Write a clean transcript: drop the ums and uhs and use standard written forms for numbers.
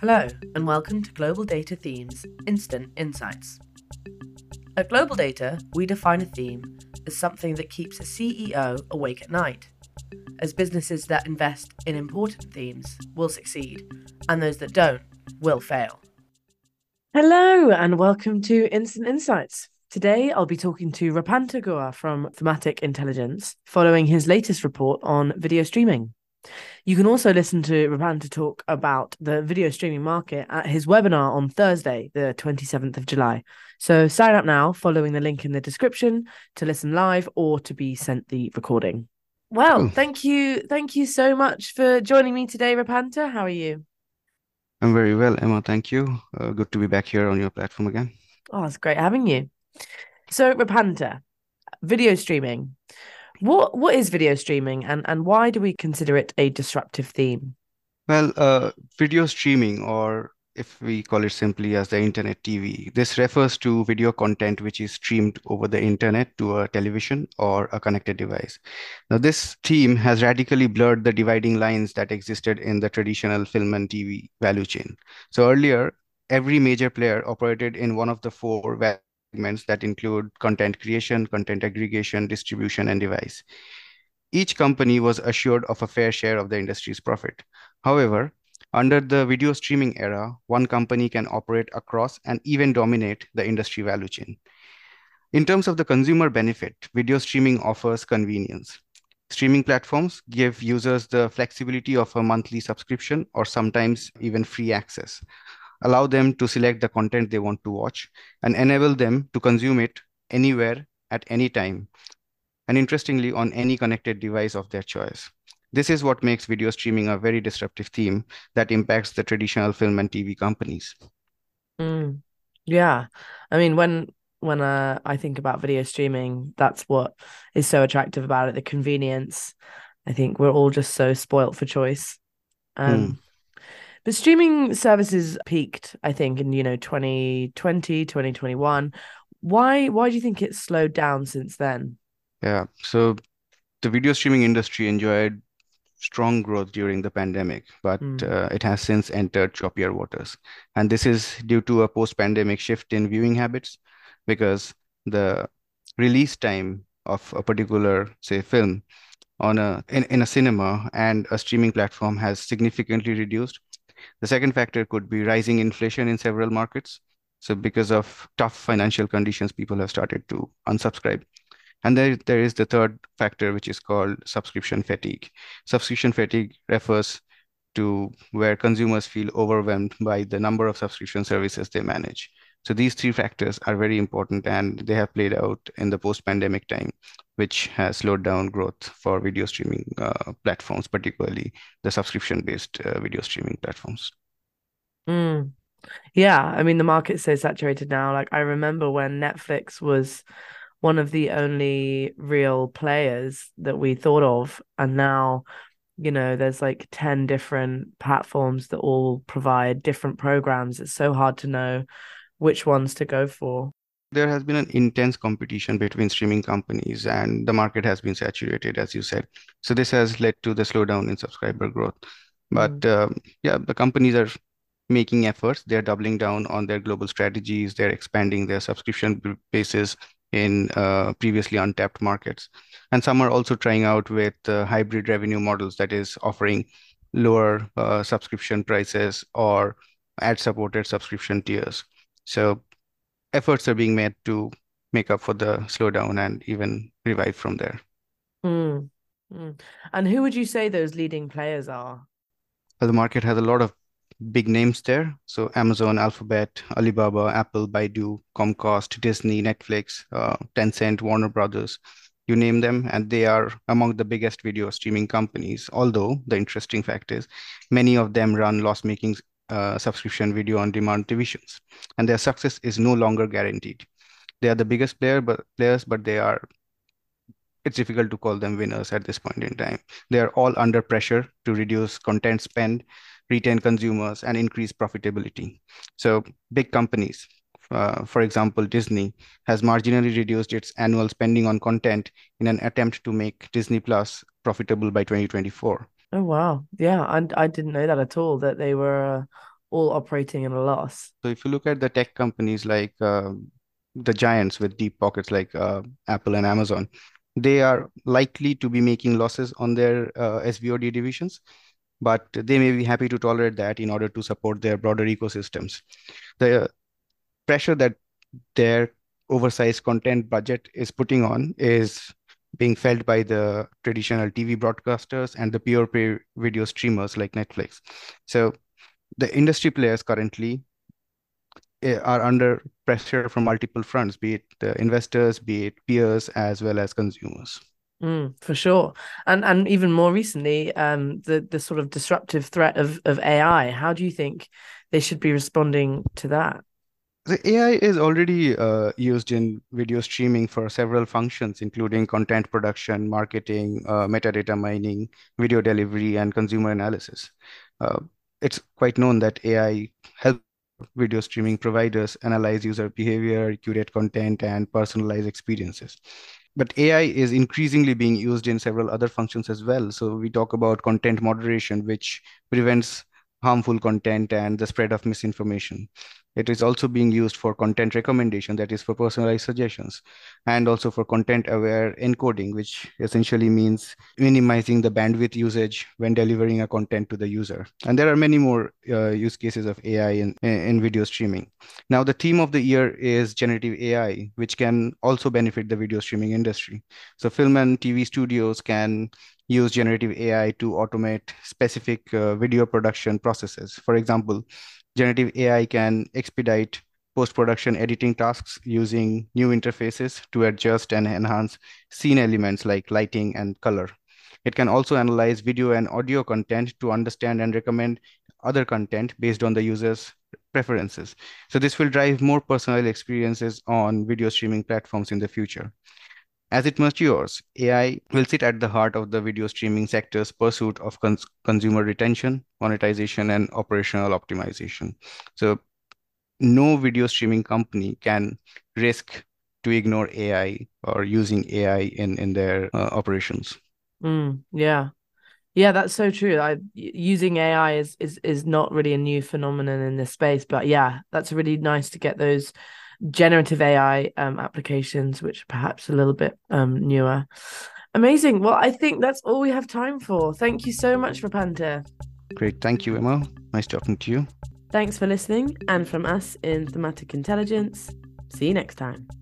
Hello, and welcome to Global Data Themes Instant Insights. At Global Data, we define a theme as something that keeps a CEO awake at night, as businesses that invest in important themes will succeed, and those that don't will fail. Hello, and welcome to Instant Insights. Today, I'll be talking to Rupantar from Thematic Intelligence, following his latest report on video streaming. You can also listen to Rupantar talk about the video streaming market at his webinar on Thursday, the 27th of July. So sign up now following the link in the description to listen live or to be sent the recording. Well, thank you so much for joining me today, Rupantar. How are you? I'm very well, Emma. Thank you. Good to be back here on your platform again. Oh, it's great having you. So Rupantar, video streaming. What is video streaming and why do we consider it a disruptive theme? Well, video streaming, or if we call it simply as the internet TV, this refers to video content which is streamed over the internet to a television or a connected device. Now, this theme has radically blurred the dividing lines that existed in the traditional film and TV value chain. So earlier, every major player operated in one of the four segments that include content creation, content aggregation, distribution, and device. Each company was assured of a fair share of the industry's profit. However, under the video streaming era, one company can operate across and even dominate the industry value chain. In terms of the consumer benefit, video streaming offers convenience. Streaming platforms give users the flexibility of a monthly subscription or sometimes even free access, allow them to select the content they want to watch, and enable them to consume it anywhere at any time, and interestingly, on any connected device of their choice. This is what makes video streaming a very disruptive theme that impacts the traditional film and TV companies. Yeah. I mean, when I think about video streaming, that's what is so attractive about it, the convenience. I think we're all just so spoilt for choice. But streaming services peaked, I think, in 2020, 2021. Why do you think it's slowed down since then? Yeah, so the video streaming industry enjoyed strong growth during the pandemic, but it has since entered choppier waters. And this is due to a post-pandemic shift in viewing habits, because the release time of a particular, say, film in a cinema and a streaming platform has significantly reduced. The second factor could be rising inflation in several markets. So because of tough financial conditions, people have started to unsubscribe. And there is the third factor, which is called subscription fatigue. Subscription fatigue refers to where consumers feel overwhelmed by the number of subscription services they manage. So these three factors are very important, and they have played out in the post-pandemic time, which has slowed down growth for video streaming platforms, particularly the subscription-based video streaming platforms. Yeah, I mean, the market's so saturated now. Like, I remember when Netflix was one of the only real players that we thought of, and now, there's like 10 different platforms that all provide different programs. It's so hard to know which ones to go for. There has been an intense competition between streaming companies, and the market has been saturated, as you said. So this has led to the slowdown in subscriber growth. But the companies are making efforts. They're doubling down on their global strategies. They're expanding their subscription bases in previously untapped markets. And some are also trying out with hybrid revenue models, that is offering lower subscription prices or ad-supported subscription tiers. So efforts are being made to make up for the slowdown and even revive from there. And who would you say those leading players are? Well, the market has a lot of big names there. So Amazon, Alphabet, Alibaba, Apple, Baidu, Comcast, Disney, Netflix, Tencent, Warner Brothers, you name them, and they are among the biggest video streaming companies. Although the interesting fact is many of them run loss-making subscription video on demand divisions, and their success is no longer guaranteed. They are the biggest players, but it's difficult to call them winners at this point in time. They are all under pressure to reduce content spend, retain consumers, and increase profitability. So big companies, for example, Disney, has marginally reduced its annual spending on content in an attempt to make Disney Plus profitable by 2024. Oh, wow. Yeah, I didn't know that at all, that they were all operating at a loss. So if you look at the tech companies like the giants with deep pockets like Apple and Amazon, they are likely to be making losses on their SVOD divisions, but they may be happy to tolerate that in order to support their broader ecosystems. The pressure that their oversized content budget is putting on is being felt by the traditional TV broadcasters and the pure play video streamers like Netflix. So the industry players currently are under pressure from multiple fronts, be it investors, be it peers, as well as consumers. For sure. And even more recently, the sort of disruptive threat of AI. How do you think they should be responding to that? The AI is already used in video streaming for several functions, including content production, marketing, metadata mining, video delivery, and consumer analysis. It's quite known that AI helps video streaming providers analyze user behavior, curate content, and personalize experiences. But AI is increasingly being used in several other functions as well. So we talk about content moderation, which prevents harmful content and the spread of misinformation. It is also being used for content recommendation, that is for personalized suggestions, and also for content-aware encoding, which essentially means minimizing the bandwidth usage when delivering a content to the user. And there are many more use cases of AI in video streaming. Now, the theme of the year is generative AI, which can also benefit the video streaming industry. So film and TV studios can use generative AI to automate specific video production processes. For example, generative AI can expedite post-production editing tasks using new interfaces to adjust and enhance scene elements like lighting and color. It can also analyze video and audio content to understand and recommend other content based on the user's preferences. So this will drive more personalized experiences on video streaming platforms in the future. As it matures, AI will sit at the heart of the video streaming sector's pursuit of consumer retention, monetization, and operational optimization. So no video streaming company can risk to ignore AI or using AI in their operations. Yeah, that's so true. Using AI is not really a new phenomenon in this space, but yeah, that's really nice to get those generative AI applications, which are perhaps a little bit newer. Amazing. Well, I think that's all we have time for. Thank you so much, Rupantar. Great. Thank you, Emma. Nice talking to you. Thanks for listening. And from us in Thematic Intelligence, see you next time.